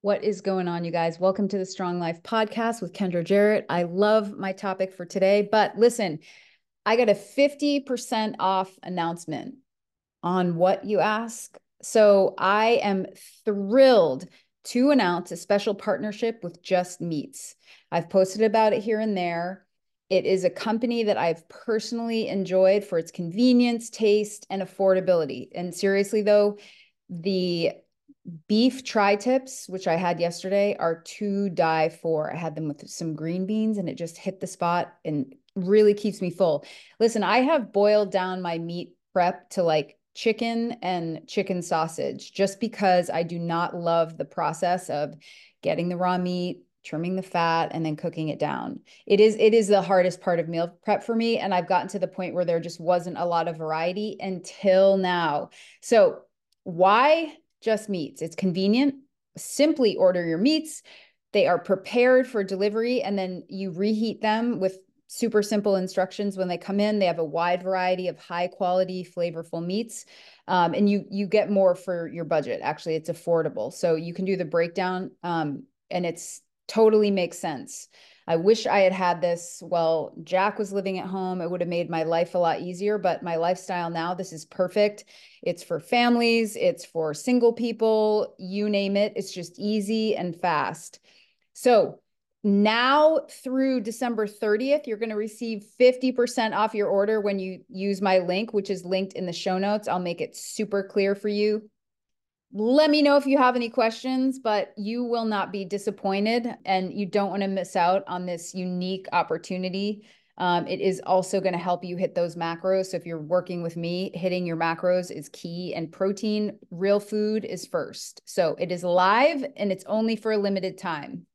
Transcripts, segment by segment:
What is going on, you guys? Welcome to the Strong Life Podcast with Kendra Jarratt. I love my topic for today, but listen, I got a 50% off announcement on what you ask. So I am thrilled to announce a special partnership with Just Meats. I've posted about it here and there. It is a company that I've personally enjoyed for its convenience, taste, and affordability. And seriously though, the beef tri-tips, which I had yesterday, are to die for. I had them with some green beans and it just hit the spot and really keeps me full. Listen, I have boiled down my meat prep to like chicken and chicken sausage just because I do not love the process of getting the raw meat, trimming the fat, and then cooking it down. It is the hardest part of meal prep for me. And I've gotten to the point where there just wasn't a lot of variety until now. So why Just Meats? It's convenient. Simply order your meats. They are prepared for delivery, and then you reheat them with super simple instructions when they come in. They have a wide variety of high quality, flavorful meats, and you get more for your budget. Actually, it's affordable. So you can do the breakdown, and it's totally makes sense. I wish I had had this while Jack was living at home. It would have made my life a lot easier, but my lifestyle now, this is perfect. It's for families. It's for single people, you name it. It's just easy and fast. So now through December 30th, you're going to receive 50% off your order when you use my link, which is linked in the show notes. I'll make it super clear for you. Let me know if you have any questions, but you will not be disappointed, and you don't want to miss out on this unique opportunity. It is also going to help you hit those macros. So if you're working with me, hitting your macros is key, and protein, real food is first. So it is live and it's only for a limited time.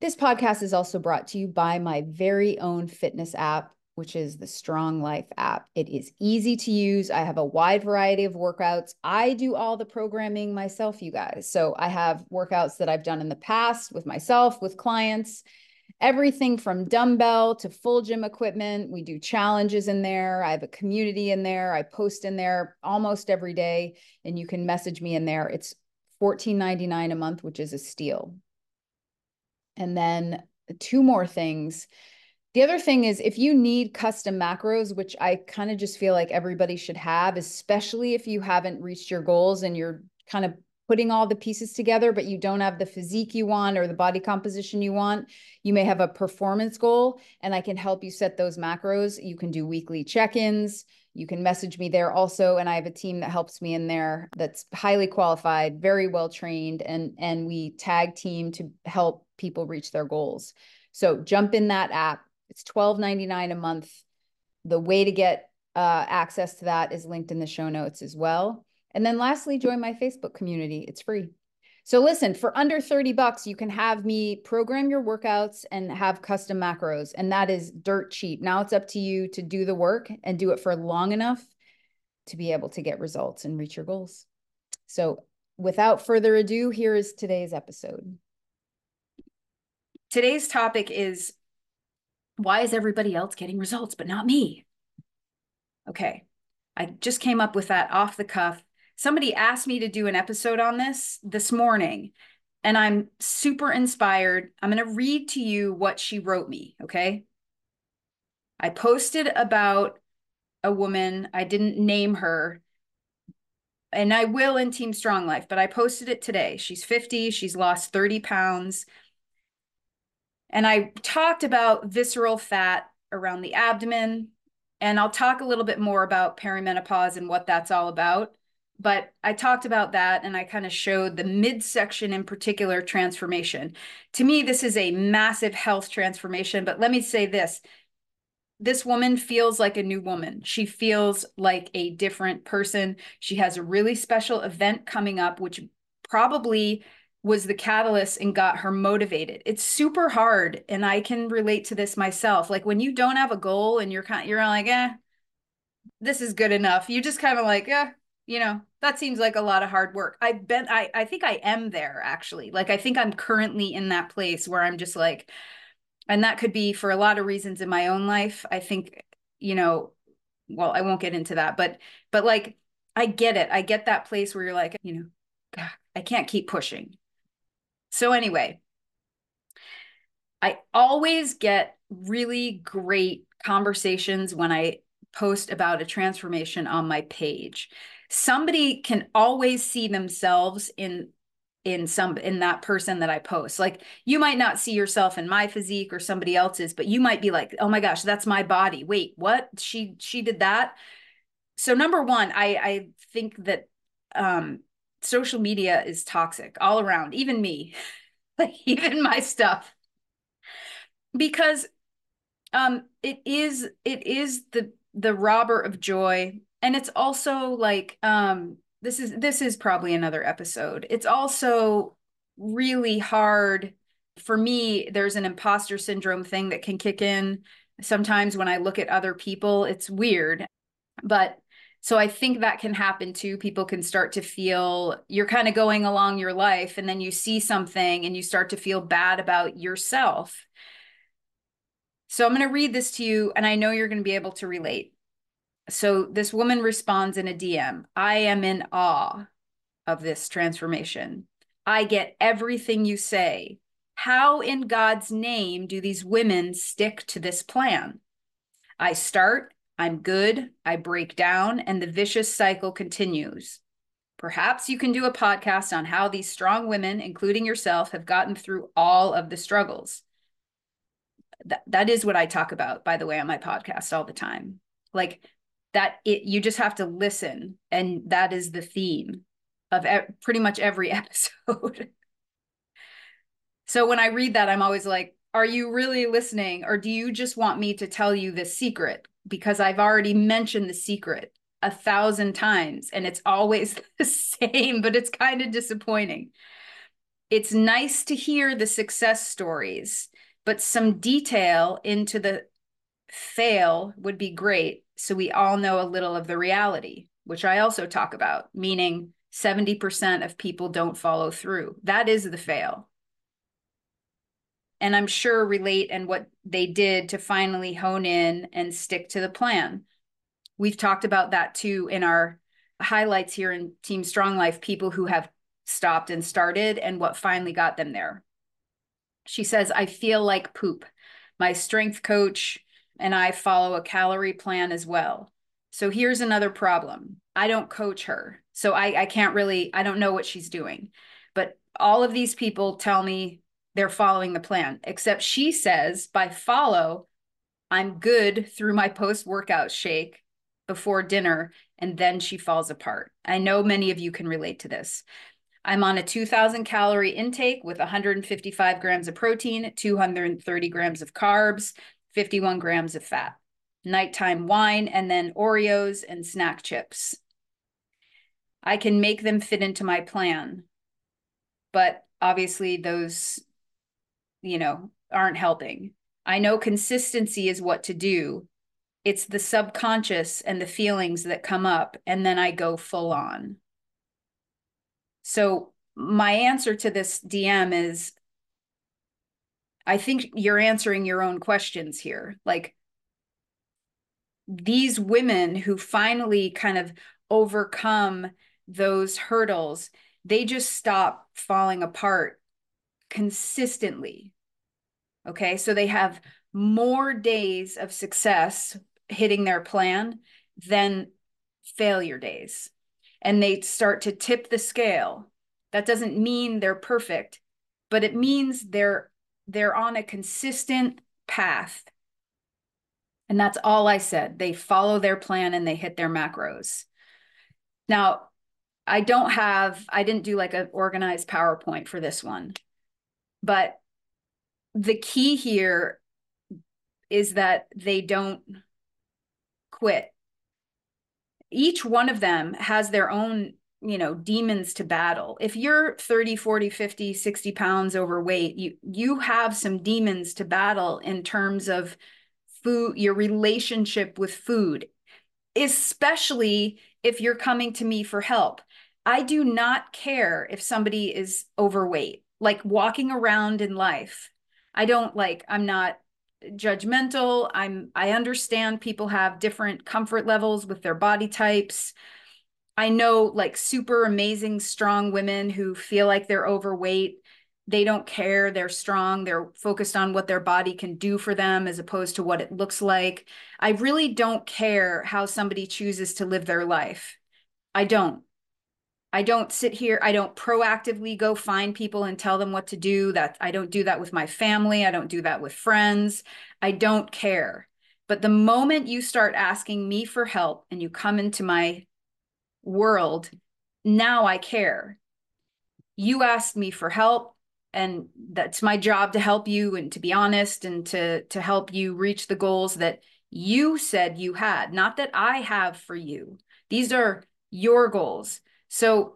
This podcast is also brought to you by my very own fitness app, which is the Strong Life app. It is easy to use. I have a wide variety of workouts. I do all the programming myself, you guys. So I have workouts that I've done in the past with myself, with clients, everything from dumbbell to full gym equipment. We do challenges in there. I have a community in there. I post in there almost every day, and you can message me in there. It's $14.99 a month, which is a steal. And then two more things. The other thing is, if you need custom macros, which I kind of just feel like everybody should have, especially if you haven't reached your goals and you're kind of putting all the pieces together, but you don't have the physique you want or the body composition you want, you may have a performance goal, and I can help you set those macros. You can do weekly check-ins. You can message me there also, and I have a team that helps me in there that's highly qualified, very well-trained, and we tag team to help people reach their goals. So jump in that app. It's $12.99 a month. The way to get access to that is linked in the show notes as well. And then lastly, join my Facebook community. It's free. So listen, for under $30, you can have me program your workouts and have custom macros. And that is dirt cheap. Now it's up to you to do the work and do it for long enough to be able to get results and reach your goals. So without further ado, here is today's episode. Today's topic is, why is everybody else getting results but not me? Okay, I just came up with that off the cuff. Somebody asked me to do an episode on this morning, and I'm super inspired. I'm going to read to you what she wrote me, okay? I posted about a woman. I didn't name her, and I will in Team Strong Life, but I posted it today. She's 50. She's lost 30 pounds. And I talked about visceral fat around the abdomen, and I'll talk a little bit more about perimenopause and what that's all about. But I talked about that, and I kind of showed the midsection in particular transformation. To me, this is a massive health transformation, but let me say this. This woman feels like a new woman. She feels like a different person. She has a really special event coming up, which probably was the catalyst and got her motivated. It's super hard, and I can relate to this myself. Like when you don't have a goal and you're like, this is good enough. You just kind of like, that seems like a lot of hard work. I think I am there actually. Like I think I'm currently in that place where I'm just like, and that could be for a lot of reasons in my own life. I think, I won't get into that, but like I get it. I get that place where you're like, I can't keep pushing. So anyway, I always get really great conversations when I post about a transformation on my page. Somebody can always see themselves in that person that I post. Like, you might not see yourself in my physique or somebody else's, but you might be like, oh my gosh, that's my body. Wait, what? She did that. So number one, I think that social media is toxic all around, even me, like even my stuff, because it is the robber of joy. And it's also like, this is probably another episode. It's also really hard for me. There's an imposter syndrome thing that can kick in sometimes when I look at other people. It's weird, but so I think that can happen too. People can start to feel, you're kind of going along your life and then you see something and you start to feel bad about yourself. So I'm going to read this to you, and I know you're going to be able to relate. So this woman responds in a DM. I am in awe of this transformation. I get everything you say. How in God's name do these women stick to this plan? I start, I'm good, I break down, and the vicious cycle continues. Perhaps you can do a podcast on how these strong women, including yourself, have gotten through all of the struggles. That is what I talk about, by the way, on my podcast all the time. Like, you just have to listen. And that is the theme of pretty much every episode. So when I read that, I'm always like, are you really listening? Or do you just want me to tell you this secret? Because I've already mentioned the secret 1,000 times and it's always the same, but it's kind of disappointing. It's nice to hear the success stories, but some detail into the fail would be great. So we all know a little of the reality, which I also talk about, meaning 70% of people don't follow through. That is the fail. And I'm sure relate and what they did to finally hone in and stick to the plan. We've talked about that too in our highlights here in Team Strong Life, people who have stopped and started and what finally got them there. She says, I feel like poop. My strength coach and I follow a calorie plan as well. So here's another problem. I don't coach her. So I can't really, I don't know what she's doing. But all of these people tell me they're following the plan, except she says by follow, I'm good through my post-workout shake before dinner, and then she falls apart. I know many of you can relate to this. I'm on a 2,000 calorie intake with 155 grams of protein, 230 grams of carbs, 51 grams of fat, nighttime wine, and then Oreos and snack chips. I can make them fit into my plan, but obviously those, aren't helping. I know consistency is what to do. It's the subconscious and the feelings that come up, and then I go full on. So my answer to this DM is, I think you're answering your own questions here. Like, these women who finally kind of overcome those hurdles, they just stop falling apart consistently. Okay. So they have more days of success hitting their plan than failure days. And they start to tip the scale. That doesn't mean they're perfect, but it means they're on a consistent path. And that's all I said. They follow their plan and they hit their macros. Now, I didn't do like an organized PowerPoint for this one, but the key here is that they don't quit. Each one of them has their own demons to battle. If you're 30, 40, 50, 60 pounds overweight, you have some demons to battle in terms of food, your relationship with food, especially if you're coming to me for help. I do not care if somebody is overweight, like walking around in life. I'm not judgmental. I understand people have different comfort levels with their body types. I know like super amazing, strong women who feel like they're overweight. They don't care. They're strong. They're focused on what their body can do for them as opposed to what it looks like. I really don't care how somebody chooses to live their life. I don't sit here. I don't proactively go find people and tell them what to do. That I don't do that with my family. I don't do that with friends. I don't care. But the moment you start asking me for help and you come into my world, now I care. You asked me for help, and that's my job to help you and to be honest and to help you reach the goals that you said you had, not that I have for you. These are your goals. So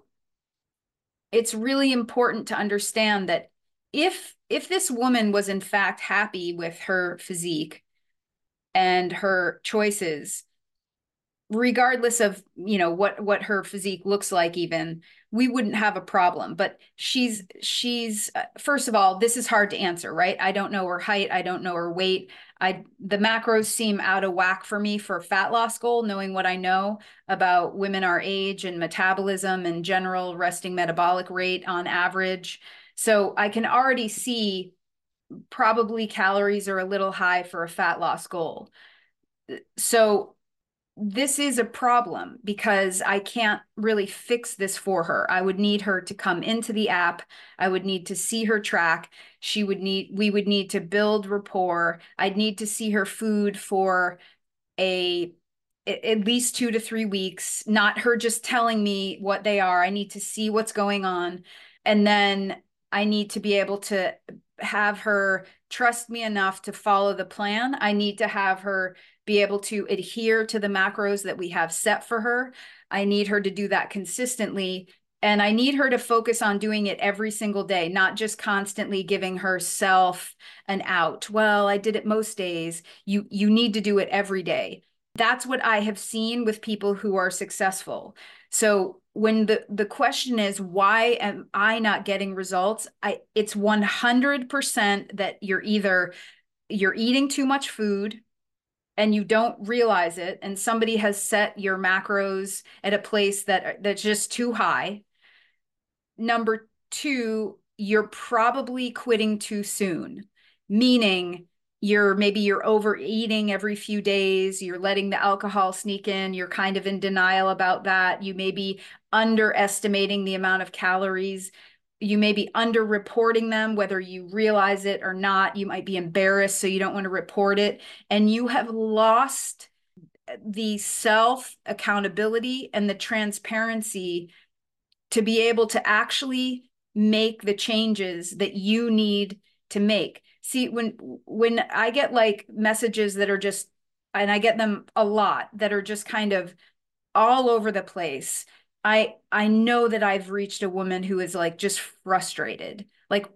it's really important to understand that if this woman was in fact happy with her physique and her choices, regardless of, you know, what her physique looks like, even, we wouldn't have a problem. But she's first of all, this is hard to answer, right? I don't know her height. I don't know her weight. The macros seem out of whack for me for a fat loss goal, knowing what I know about women our age and metabolism and general resting metabolic rate on average. So I can already see probably calories are a little high for a fat loss goal. So this is a problem because I can't really fix this for her. I would need her to come into the app. I would need to see her track. We would need to build rapport. I'd need to see her food for at least 2 to 3 weeks, not her just telling me what they are. I need to see what's going on. And then I need to be able to have her trust me enough to follow the plan. I need to have her be able to adhere to the macros that we have set for her. I need her to do that consistently. And I need her to focus on doing it every single day, not just constantly giving herself an out. Well, I did it most days. You need to do it every day. That's what I have seen with people who are successful. So when the question is, why am I not getting results? It's 100% that you're eating too much food and you don't realize it. And somebody has set your macros at a place that's just too high. Number two, you're probably quitting too soon, meaning you're overeating every few days, you're letting the alcohol sneak in, you're kind of in denial about that, you may be underestimating the amount of calories, you may be underreporting them, whether you realize it or not, you might be embarrassed, so you don't want to report it, and you have lost the self-accountability and the transparency to be able to actually make the changes that you need to make. See, when I get like messages that are just, and I get them a lot, that are just kind of all over the place, I know that I've reached a woman who is like just frustrated. Like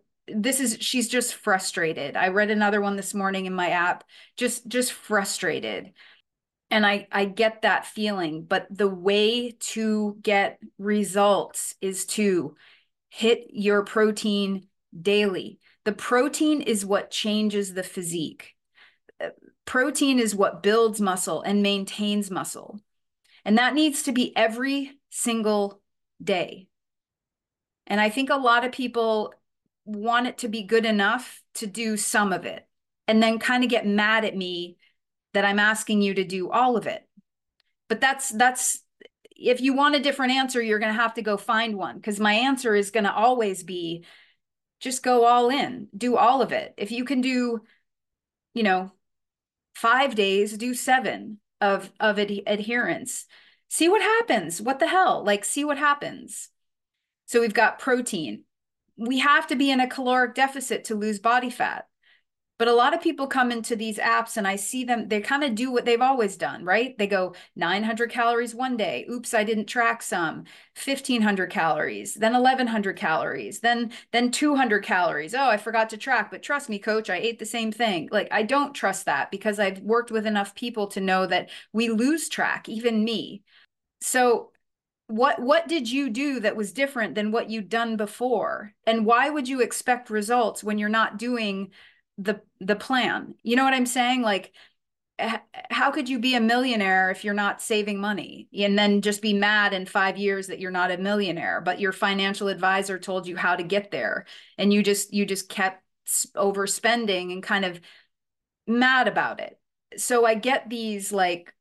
she's just frustrated. I read another one this morning in my app, just frustrated. And I get that feeling, but the way to get results is to hit your protein daily. The protein is what changes the physique. Protein is what builds muscle and maintains muscle. And that needs to be every single day. And I think a lot of people want it to be good enough to do some of it and then kind of get mad at me that I'm asking you to do all of it. But that's if you want a different answer, you're going to have to go find one, because my answer is going to always be, just go all in, do all of it. If you can do, 5 days, do 7 of adherence. See what happens. What the hell? Like, see what happens. So we've got protein. We have to be in a caloric deficit to lose body fat. But a lot of people come into these apps and I see them, they kind of do what they've always done, right? They go 900 calories one day. Oops, I didn't track some. 1,500 calories, then 1,100 calories, then 200 calories. Oh, I forgot to track, but trust me, coach, I ate the same thing. Like, I don't trust that because I've worked with enough people to know that we lose track, even me. So what did you do that was different than what you'd done before? And why would you expect results when you're not doing the plan? You know what I'm saying? Like, how could you be a millionaire if you're not saving money, and then just be mad in 5 years that you're not a millionaire, but your financial advisor told you how to get there, and you just kept overspending and kind of mad about it. So I get these, like,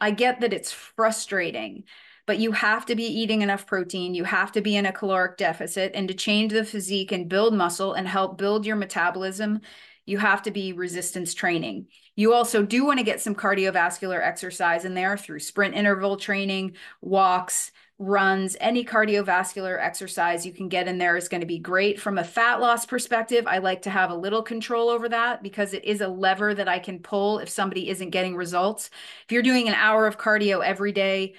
I get that it's frustrating, but you have to be eating enough protein. You have to be in a caloric deficit, and to change the physique and build muscle and help build your metabolism, you have to be resistance training. You also do want to get some cardiovascular exercise in there through sprint interval training, walks, runs. Any cardiovascular exercise you can get in there is going to be great. From a fat loss perspective, I like to have a little control over that because it is a lever that I can pull if somebody isn't getting results. If you're doing an hour of cardio every day,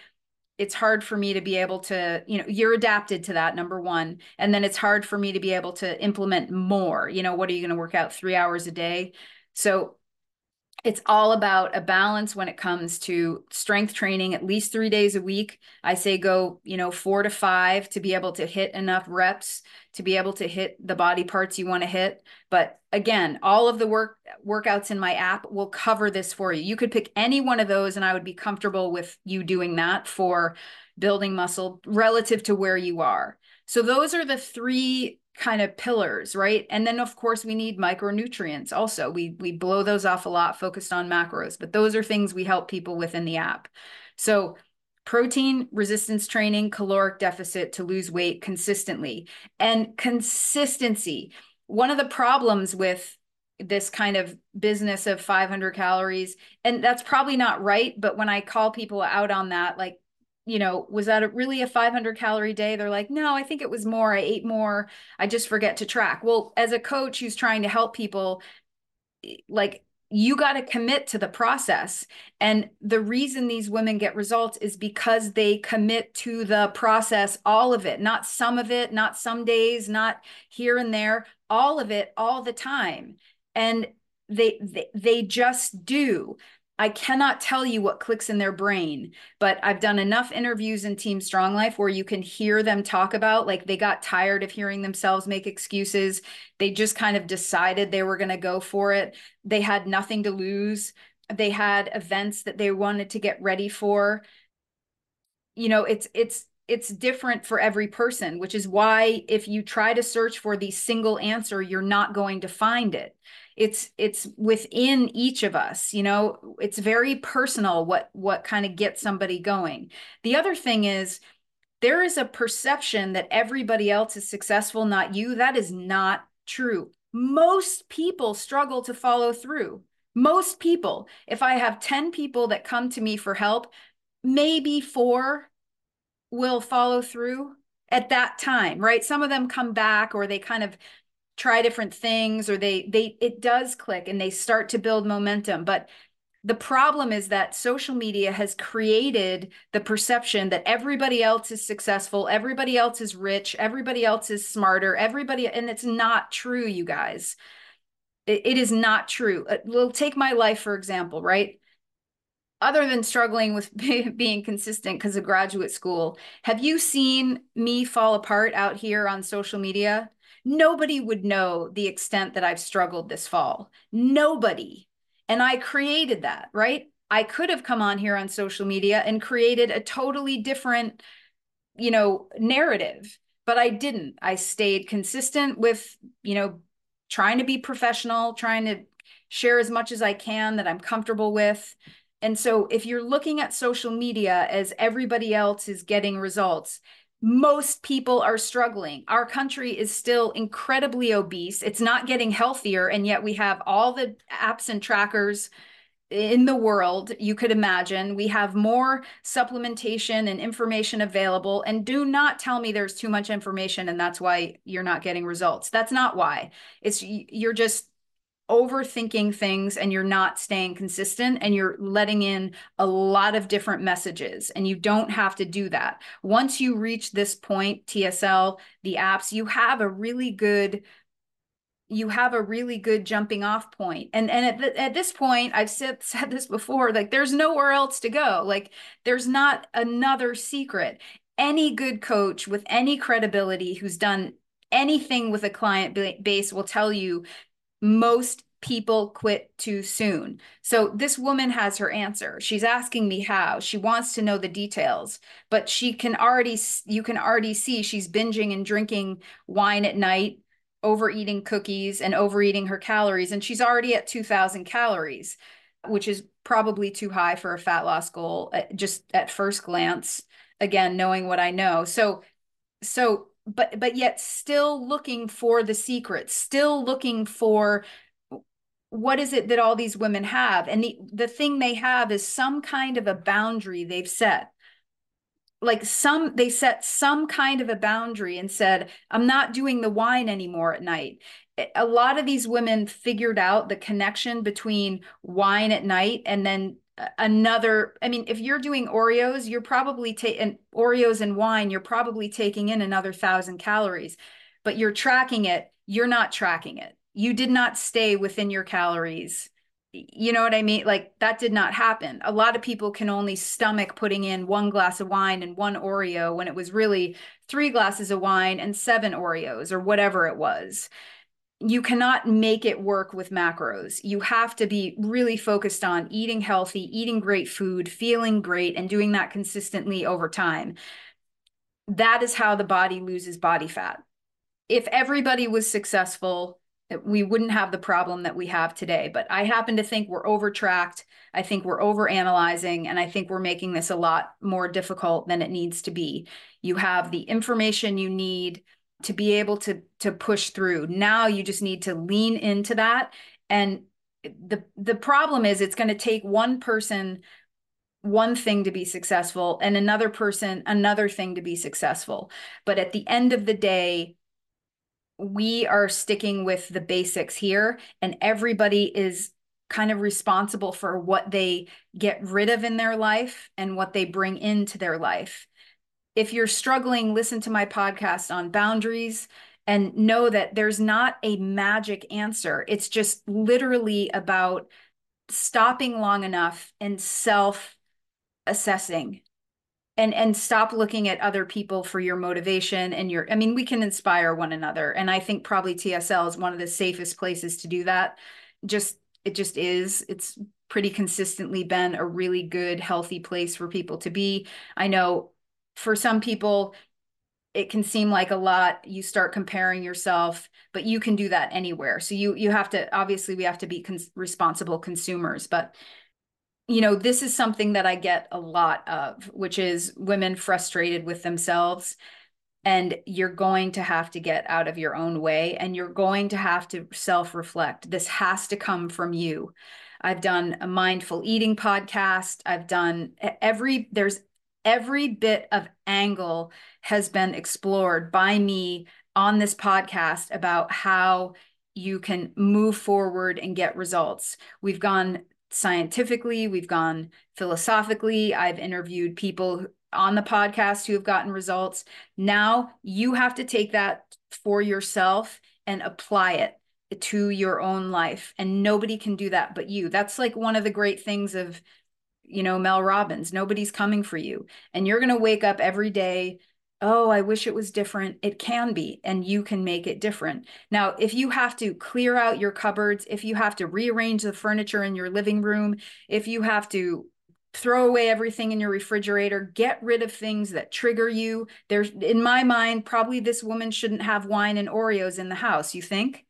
it's hard for me to be able to, you know, you're adapted to that, number one. And then it's hard for me to be able to implement more. You know, what are you going to work out 3 hours a day? So it's all about a balance when it comes to strength training, at least 3 days a week. I say go, you know, 4 to 5 to be able to hit enough reps, to be able to hit the body parts you want to hit. But again, all of the workouts in my app will cover this for you. You could pick any one of those and I would be comfortable with you doing that for building muscle relative to where you are. So those are the three kind of pillars, right? And then of course we need micronutrients also. We blow those off a lot, focused on macros, but those are things we help people with in the app. So protein, resistance training, caloric deficit to lose weight consistently, and consistency. One of the problems with this kind of business of 500 calories, and that's probably not right, but when I call people out on that, like, you know, was that really a 500 calorie day? They're like, no, I think it was more. I ate more. I just forget to track. Well, as a coach who's trying to help people, like, you got to commit to the process. And the reason these women get results is because they commit to the process, all of it, not some of it, not some days, not here and there, all of it, all the time. And they just do. I cannot tell you what clicks in their brain, but I've done enough interviews in Team Strong Life where you can hear them talk about, like, they got tired of hearing themselves make excuses. They just kind of decided they were going to go for it. They had nothing to lose. They had events that they wanted to get ready for. You know, it's different for every person, which is why if you try to search for the single answer, you're not going to find it. It's within each of us, you know, it's very personal what kind of gets somebody going. The other thing is there is a perception that everybody else is successful, not you. That is not true. Most people struggle to follow through. Most people. If I have 10 people that come to me for help, maybe 4 will follow through at that time, right? Some of them come back, or they kind of try different things, or it does click and they start to build momentum. But the problem is that social media has created the perception that everybody else is successful, everybody else is rich, everybody else is smarter, everybody, and it's not true, you guys. It is not true. We'll take my life, for example, right? Other than struggling with being consistent because of graduate school, have you seen me fall apart out here on social media? Nobody would know the extent that I've struggled this fall. Nobody. And I created that, right? I could have come on here on social media and created a totally different, you know, narrative, but I didn't. I stayed consistent with, you know, trying to be professional, trying to share as much as I can that I'm comfortable with. And so if you're looking at social media as everybody else is getting results, most people are struggling. Our country is still incredibly obese. It's not getting healthier. And yet we have all the apps and trackers in the world you could imagine. We have more supplementation and information available. And do not tell me there's too much information and that's why you're not getting results. That's not why. It's, you're just overthinking things and you're not staying consistent and you're letting in a lot of different messages, and you don't have to do that. Once you reach this point, TSL, the apps, you have a really good jumping off point. And at this point, I've said this before, like, there's nowhere else to go. Like, there's not another secret. Any good coach with any credibility who's done anything with a client base will tell you most people quit too soon. So this woman has her answer. She's asking me how. She wants to know the details, but she can already, you can already see she's binging and drinking wine at night, overeating cookies and overeating her calories. And she's already at 2000 calories, which is probably too high for a fat loss goal just at first glance, again, knowing what I know. But yet still looking for the secret, still looking for what is it that all these women have? And the thing they have is some kind of a boundary they've set. Like they set some kind of a boundary and said, I'm not doing the wine anymore at night. A lot of these women figured out the connection between wine at night and then another, I mean, if you're doing Oreos, you're probably Oreos and wine, you're probably taking in another 1,000 calories, but you're tracking it. You're not tracking it. You did not stay within your calories. You know what I mean? Like that did not happen. A lot of people can only stomach putting in one glass of wine and one Oreo when it was really 3 glasses of wine and 7 Oreos or whatever it was. You cannot make it work with macros. You have to be really focused on eating healthy, eating great food, feeling great, and doing that consistently over time. That is how the body loses body fat. If everybody was successful, we wouldn't have the problem that we have today. But I happen to think we're overtracked. I think we're overanalyzing, and I think we're making this a lot more difficult than it needs to be. You have the information you need to be able to push through. Now you just need to lean into that. And the problem is it's going to take one person, one thing to be successful and another person, another thing to be successful. But at the end of the day, we are sticking with the basics here, and everybody is kind of responsible for what they get rid of in their life and what they bring into their life. If you're struggling, listen to my podcast on boundaries and know that there's not a magic answer. It's just literally about stopping long enough and self-assessing and stop looking at other people for your motivation and your, I mean, we can inspire one another. And I think probably TSL is one of the safest places to do that. It's pretty consistently been a really good, healthy place for people to be. I know for some people, it can seem like a lot. You start comparing yourself, but you can do that anywhere. So you have to, obviously we have to be responsible consumers, but you know, this is something that I get a lot of, which is women frustrated with themselves, and you're going to have to get out of your own way and you're going to have to self-reflect. This has to come from you. I've done a mindful eating podcast. I've done every bit of angle has been explored by me on this podcast about how you can move forward and get results. We've gone scientifically, we've gone philosophically. I've interviewed people on the podcast who have gotten results. Now you have to take that for yourself and apply it to your own life. And nobody can do that but you. That's like one of the great things of, you know, Mel Robbins, nobody's coming for you. And you're going to wake up every day, oh, I wish it was different. It can be, and you can make it different. Now, if you have to clear out your cupboards, if you have to rearrange the furniture in your living room, if you have to throw away everything in your refrigerator, get rid of things that trigger you. There's, in my mind, probably this woman shouldn't have wine and Oreos in the house, you think?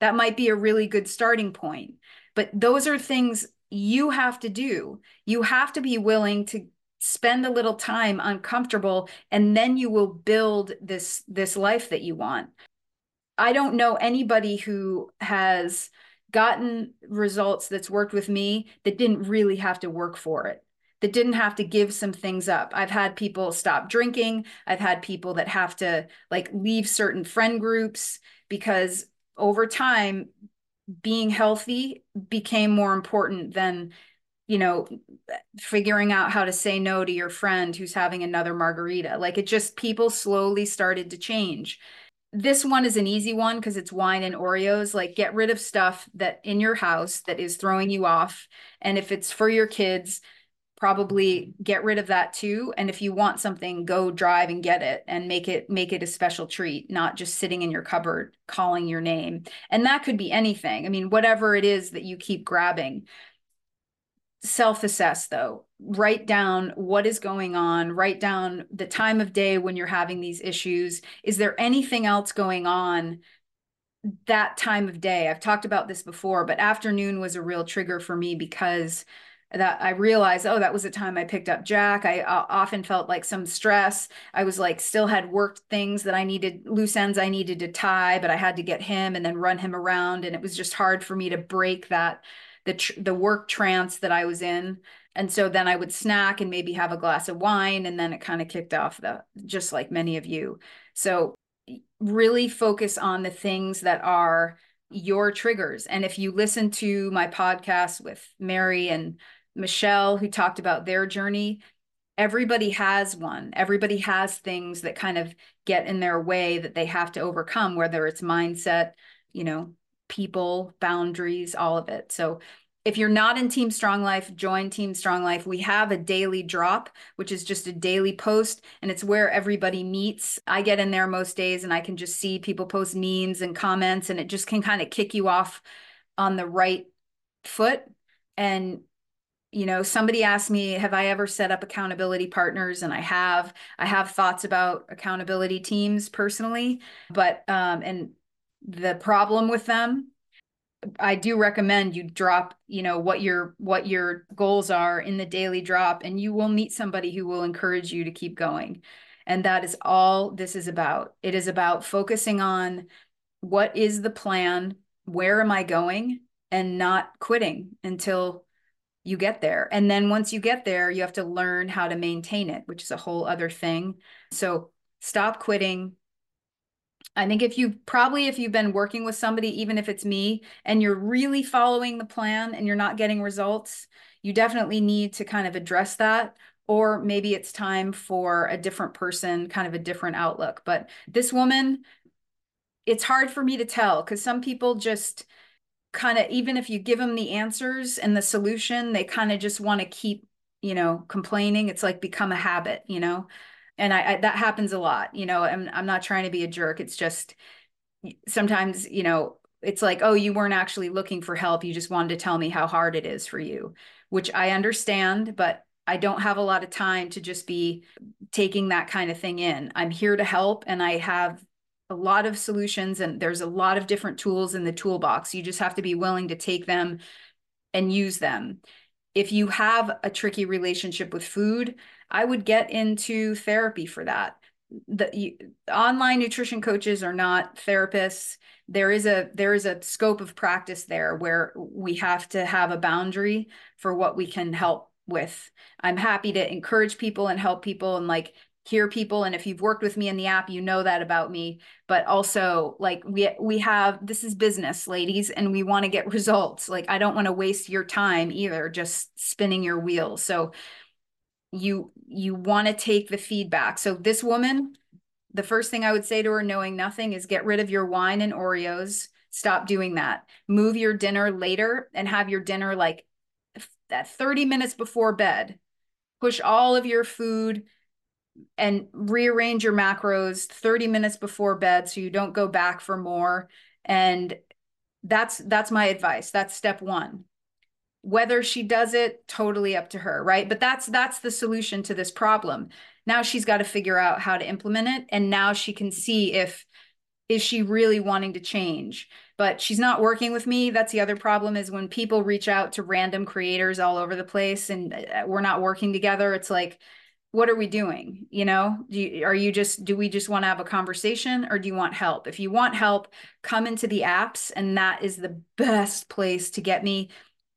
That might be a really good starting point. But those are things you have to do. You have to be willing to spend a little time uncomfortable, and then you will build this life that you want. I don't know anybody who has gotten results that's worked with me that didn't really have to work for it, that didn't have to give some things up. I've had people stop drinking. I've had people that have to like leave certain friend groups because over time, being healthy became more important than, you know, figuring out how to say no to your friend who's having another margarita. Like it just, people slowly started to change. This one is an easy one because it's wine and Oreos. Like get rid of stuff that in your house that is throwing you off. And if it's for your kids, probably get rid of that too. And if you want something, go drive and get it and make it a special treat, not just sitting in your cupboard calling your name. And that could be anything. I mean, whatever it is that you keep grabbing. Self-assess though, write down what is going on, write down the time of day when you're having these issues. Is there anything else going on that time of day? I've talked about this before, but afternoon was a real trigger for me because that I realized, oh, that was the time I picked up Jack. I often felt like some stress. I was like, still had work things that I needed, loose ends I needed to tie, but I had to get him and then run him around. And it was just hard for me to break that, the work trance that I was in. And so then I would snack and maybe have a glass of wine. And then it kind of kicked off just like many of you. So really focus on the things that are your triggers. And if you listen to my podcast with Mary and Michelle, who talked about their journey, everybody has one. Everybody has things that kind of get in their way that they have to overcome, whether it's mindset, people, boundaries, all of it. So if you're not in Team Strong Life, join Team Strong Life. We have a daily drop, which is just a daily post, and it's where everybody meets. I get in there most days and I can just see people post memes and comments, and it just can kind of kick you off on the right foot. And somebody asked me, have I ever set up accountability partners? And I have. I have thoughts about accountability teams personally, but and the problem with them, I do recommend you drop, what your goals are in the daily drop, and you will meet somebody who will encourage you to keep going. And that is all this is about. It is about focusing on what is the plan, where am I going, and not quitting until you get there. And then once you get there, you have to learn how to maintain it, which is a whole other thing. So stop quitting. I think if you've been working with somebody, even if it's me, and you're really following the plan and you're not getting results, you definitely need to kind of address that. Or maybe it's time for a different person, kind of a different outlook. But this woman, it's hard for me to tell, because some people just kind of, even if you give them the answers and the solution, they kind of just want to keep, complaining. It's like become a habit, And I that happens a lot, I'm not trying to be a jerk. It's just sometimes, it's like, oh, you weren't actually looking for help. You just wanted to tell me how hard it is for you, which I understand, but I don't have a lot of time to just be taking that kind of thing in. I'm here to help, and I have a lot of solutions, and there's a lot of different tools in the toolbox. You just have to be willing to take them and use them. If you have a tricky relationship with food, I would get into therapy for that. Online nutrition coaches are not therapists. There is a scope of practice there where we have to have a boundary for what we can help with. I'm happy to encourage people and help people and hear people. And if you've worked with me in the app, you know that about me. But also, this is business, ladies, and we want to get results. I don't want to waste your time either, just spinning your wheels. So you want to take the feedback. So this woman, the first thing I would say to her, knowing nothing, is get rid of your wine and Oreos. Stop doing that. Move your dinner later and have your dinner that 30 minutes before bed. Push all of your food and rearrange your macros 30 minutes before bed so you don't go back for more. And that's my advice. That's step one. Whether she does it, totally up to her, right? But that's the solution to this problem. Now she's got to figure out how to implement it. And now she can see is she really wanting to change. But she's not working with me. That's the other problem, is when people reach out to random creators all over the place and we're not working together, it's like, what are we doing? Do we just want to have a conversation, or do you want help? If you want help, come into the apps, and that is the best place to get me,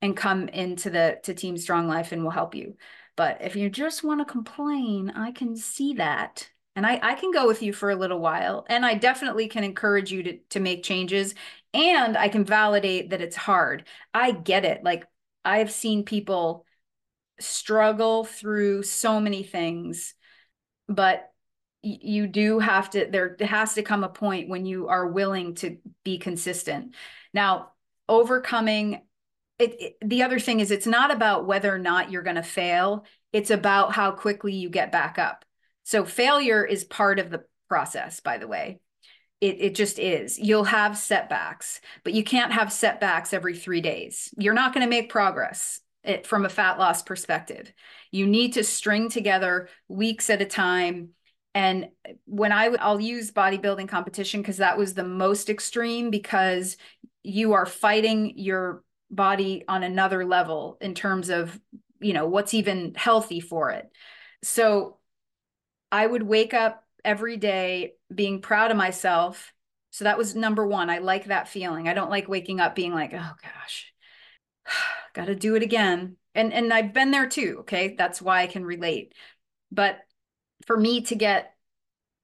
and come into to Team Strong Life, and we'll help you. But if you just want to complain, I can see that. And I can go with you for a little while. And I definitely can encourage you to make changes. And I can validate that it's hard. I get it. I've seen people struggle through so many things, but you do have to, there has to come a point when you are willing to be consistent. Now, overcoming the other thing is, it's not about whether or not you're going to fail. It's about how quickly you get back up. So failure is part of the process, by the way. It just is. You'll have setbacks, but you can't have setbacks every 3 days. You're not going to make progress from a fat loss perspective. You need to string together weeks at a time. And when I'll use bodybuilding competition, because that was the most extreme, because you are fighting your body on another level in terms of, you know, what's even healthy for it. So I would wake up every day being proud of myself. So that was number one. I like that feeling. I don't like waking up being like, oh gosh, got to do it again. And I've been there too. Okay. That's why I can relate. But for me to get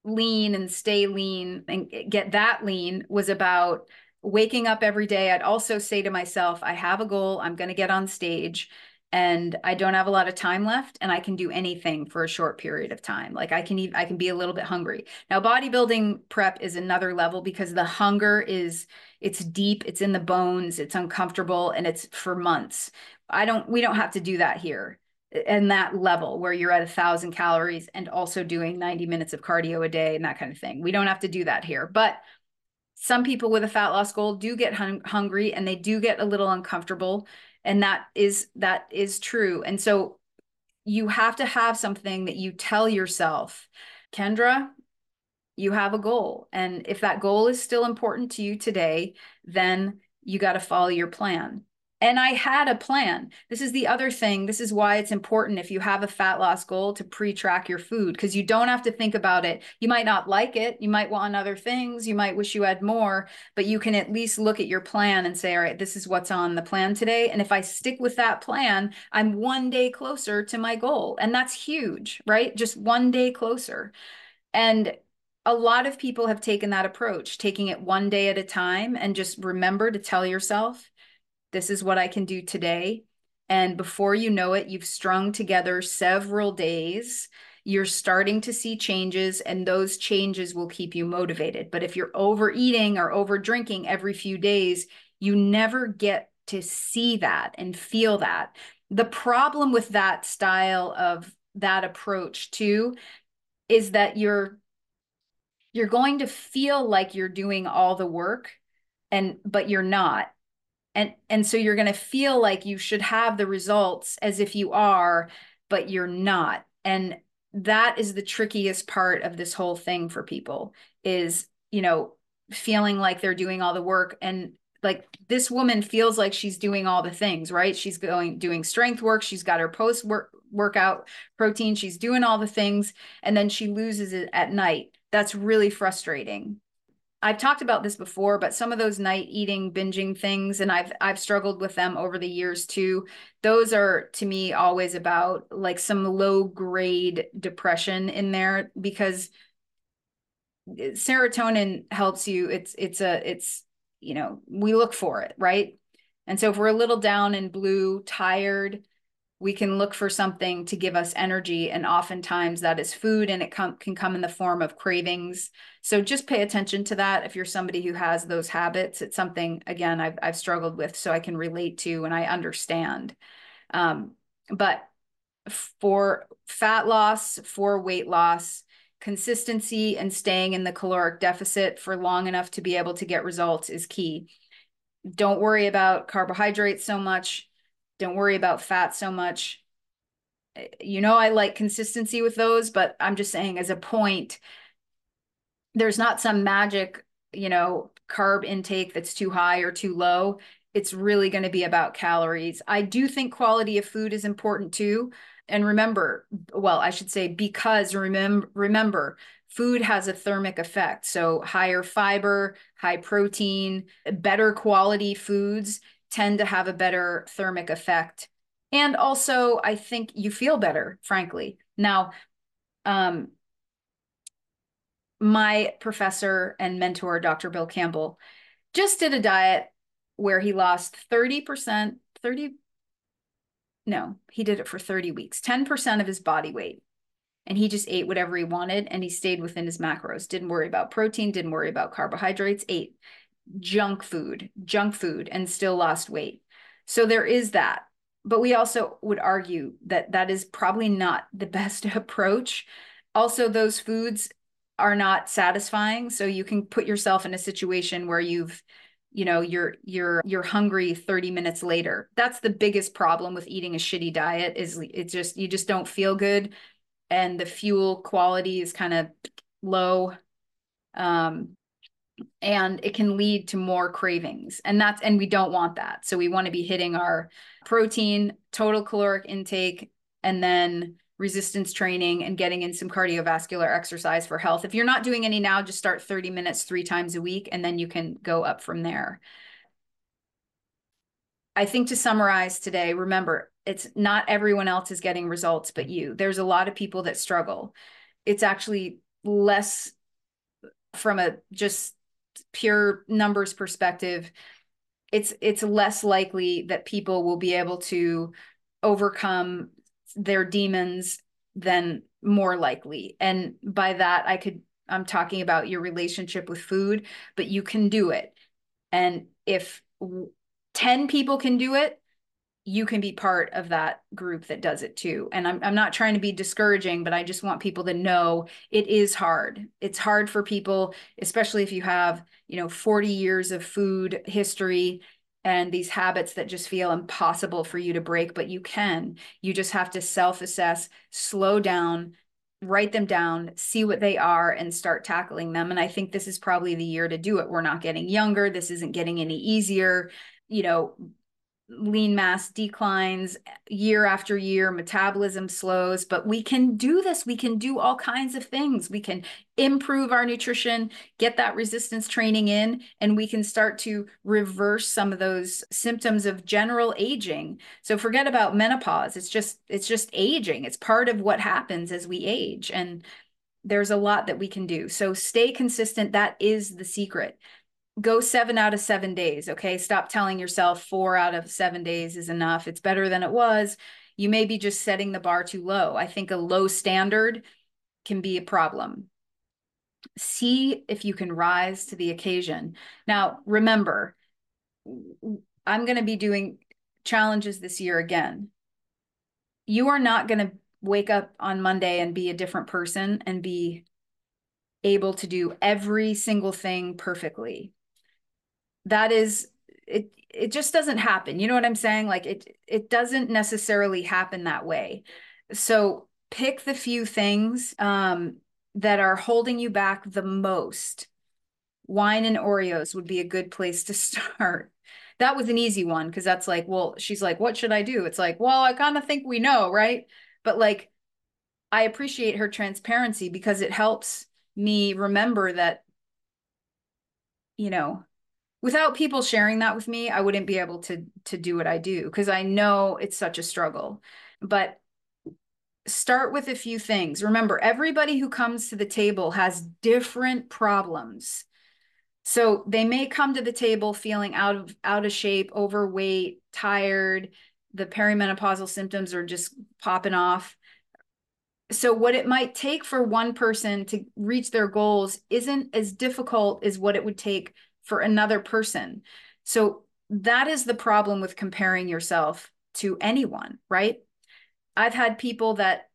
lean and stay lean and get that lean was about waking up every day. I'd also say to myself, I have a goal. I'm going to get on stage. And I don't have a lot of time left, and I can do anything for a short period of time. Like I can be a little bit hungry. Now, bodybuilding prep is another level, because the hunger it's deep, it's in the bones, it's uncomfortable, and it's for months. We don't have to do that here in that level where you're at 1,000 calories and also doing 90 minutes of cardio a day and that kind of thing. We don't have to do that here, but some people with a fat loss goal do get hungry and they do get a little uncomfortable. And that is true. And so you have to have something that you tell yourself, Kendra, you have a goal. And if that goal is still important to you today, then you got to follow your plan. And I had a plan. This is the other thing. This is why it's important, if you have a fat loss goal, to pre-track your food, because you don't have to think about it. You might not like it. You might want other things. You might wish you had more, but you can at least look at your plan and say, all right, this is what's on the plan today. And if I stick with that plan, I'm one day closer to my goal. And that's huge, right? Just one day closer. And a lot of people have taken that approach, taking it one day at a time, and just remember to tell yourself, this is what I can do today. And before you know it, you've strung together several days. You're starting to see changes, and those changes will keep you motivated. But if you're overeating or over drinking every few days, you never get to see that and feel that. The problem with that style of that approach too is that you're going to feel like you're doing all the work, but you're not. And so you're going to feel like you should have the results as if you are, but you're not. And that is the trickiest part of this whole thing for people, is, you know, feeling like they're doing all the work. And like, this woman feels like she's doing all the things, right? She's doing strength work. She's got her post-workout protein. She's doing all the things. And then she loses it at night. That's really frustrating. I've talked about this before, but some of those night eating, binging things, and I've struggled with them over the years too. Those are, to me, always about like some low grade depression in there, because serotonin helps you. It's, you know, we look for it, right? And so if we're a little down and blue, tired, we can look for something to give us energy. And oftentimes that is food, and it can come in the form of cravings. So just pay attention to that. If you're somebody who has those habits, it's something, again, I've struggled with, so I can relate to, and I understand. But for fat loss, for weight loss, consistency and staying in the caloric deficit for long enough to be able to get results is key. Don't worry about carbohydrates so much. Don't worry about fat so much. You know, I like consistency with those, but I'm just saying, as a point, there's not some magic, you know, carb intake that's too high or too low. It's really going to be about calories. I do think quality of food is important too. And remember, food has a thermic effect. So higher fiber, high protein, better quality foods tend to have a better thermic effect. And also, I think you feel better, frankly. Now, my professor and mentor, Dr. Bill Campbell, just did a diet where he lost 30 weeks, 10% of his body weight. And he just ate whatever he wanted, and he stayed within his macros. Didn't worry about protein, didn't worry about carbohydrates, ate junk food, and still lost weight. So there is that. But we also would argue that that is probably not the best approach. Also, those foods are not satisfying. So you can put yourself in a situation where you've, you know, you're hungry 30 minutes later. That's the biggest problem with eating a shitty diet, is it's just, you just don't feel good. And the fuel quality is kind of low. And it can lead to more cravings, and we don't want that. So we want to be hitting our protein, total caloric intake, and then resistance training and getting in some cardiovascular exercise for health. If you're not doing any now, just start 30 minutes 3 times a week, and then you can go up from there. I think to summarize today, remember, it's not everyone else is getting results but you. There's a lot of people that struggle. It's actually less from a just pure numbers perspective. It's less likely that people will be able to overcome their demons than more likely. And by that, I'm talking about your relationship with food, but you can do it. And if 10 people can do it, you can be part of that group that does it too. And I'm not trying to be discouraging, but I just want people to know it is hard. It's hard for people, especially if you have, 40 years of food history and these habits that just feel impossible for you to break, but you can. You just have to self-assess, slow down, write them down, see what they are, and start tackling them. And I think this is probably the year to do it. We're not getting younger. This isn't getting any easier. Lean mass declines year after year, metabolism slows, but we can do this. We can do all kinds of things. We can improve our nutrition, get that resistance training in, and we can start to reverse some of those symptoms of general aging. So forget about menopause. It's just aging. It's part of what happens as we age. And there's a lot that we can do. So stay consistent. That is the secret. Go 7 out of 7 days, okay? Stop telling yourself 4 out of 7 days is enough. It's better than it was. You may be just setting the bar too low. I think a low standard can be a problem. See if you can rise to the occasion. Now, remember, I'm going to be doing challenges this year again. You are not going to wake up on Monday and be a different person and be able to do every single thing perfectly. That is, it just doesn't happen. You know what I'm saying? Like it doesn't necessarily happen that way. So pick the few things that are holding you back the most. Wine and Oreos would be a good place to start. That was an easy one, because that's like, well, she's like, what should I do? It's like, well, I kind of think we know, right? But like, I appreciate her transparency, because it helps me remember that, without people sharing that with me, I wouldn't be able to do what I do, because I know it's such a struggle. But start with a few things. Remember, everybody who comes to the table has different problems. So they may come to the table feeling out of shape, overweight, tired, the perimenopausal symptoms are just popping off. So what it might take for one person to reach their goals isn't as difficult as what it would take for another person. So that is the problem with comparing yourself to anyone, right? I've had people that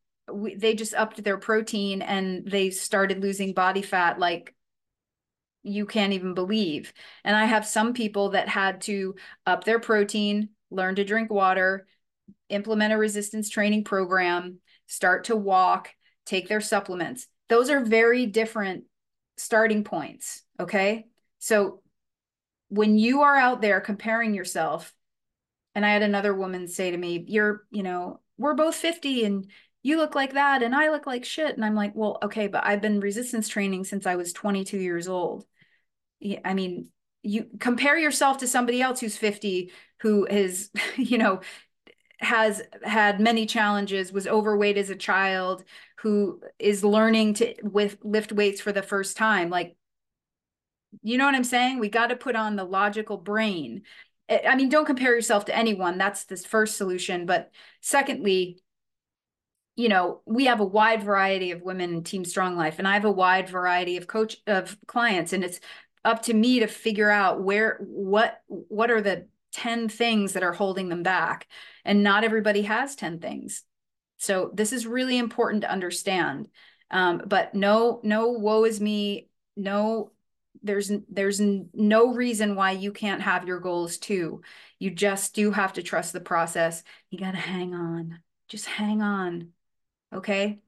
they just upped their protein and they started losing body fat like you can't even believe. And I have some people that had to up their protein, learn to drink water, implement a resistance training program, start to walk, take their supplements. Those are very different starting points, okay? So when you are out there comparing yourself, and I had another woman say to me, we're both 50 and you look like that and I look like shit. And I'm like, well, okay, but I've been resistance training since I was 22 years old. I mean, you compare yourself to somebody else who's 50, who is, has had many challenges, was overweight as a child, who is learning to lift weights for the first time. Like, you know what I'm saying? We got to put on the logical brain. I mean, don't compare yourself to anyone. That's the first solution. But secondly, we have a wide variety of women in Team Strong Life, and I have a wide variety of clients, and it's up to me to figure out what are the 10 things that are holding them back. And not everybody has 10 things. So this is really important to understand. But no woe is me. No, there's no reason why you can't have your goals too. You just do have to trust the process. You got to hang on, just hang on. Okay.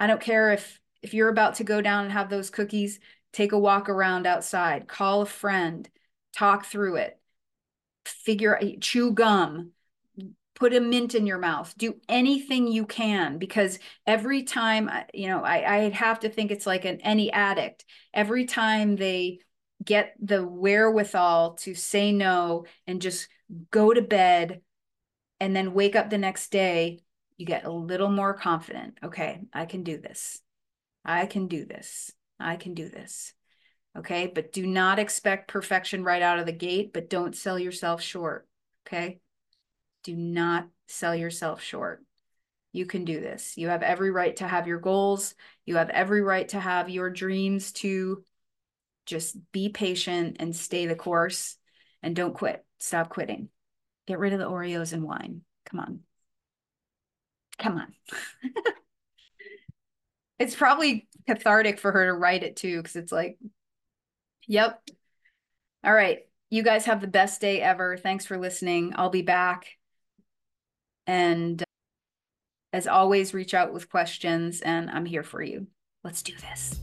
I don't care if you're about to go down and have those cookies, take a walk around outside, call a friend, talk through it, chew gum, put a mint in your mouth, do anything you can, because every time, you know, I have to think it's like any addict. Every time they get the wherewithal to say no and just go to bed and then wake up the next day, you get a little more confident. Okay, I can do this. I can do this. I can do this. Okay, but do not expect perfection right out of the gate, but don't sell yourself short. Okay, do not sell yourself short. You can do this. You have every right to have your goals. You have every right to have your dreams too. Just be patient and stay the course and don't quit. Stop quitting. Get rid of the Oreos and wine. Come on. Come on. It's probably cathartic for her to write it too, because it's like, yep. All right. You guys have the best day ever. Thanks for listening. I'll be back. And as always, reach out with questions, and I'm here for you. Let's do this.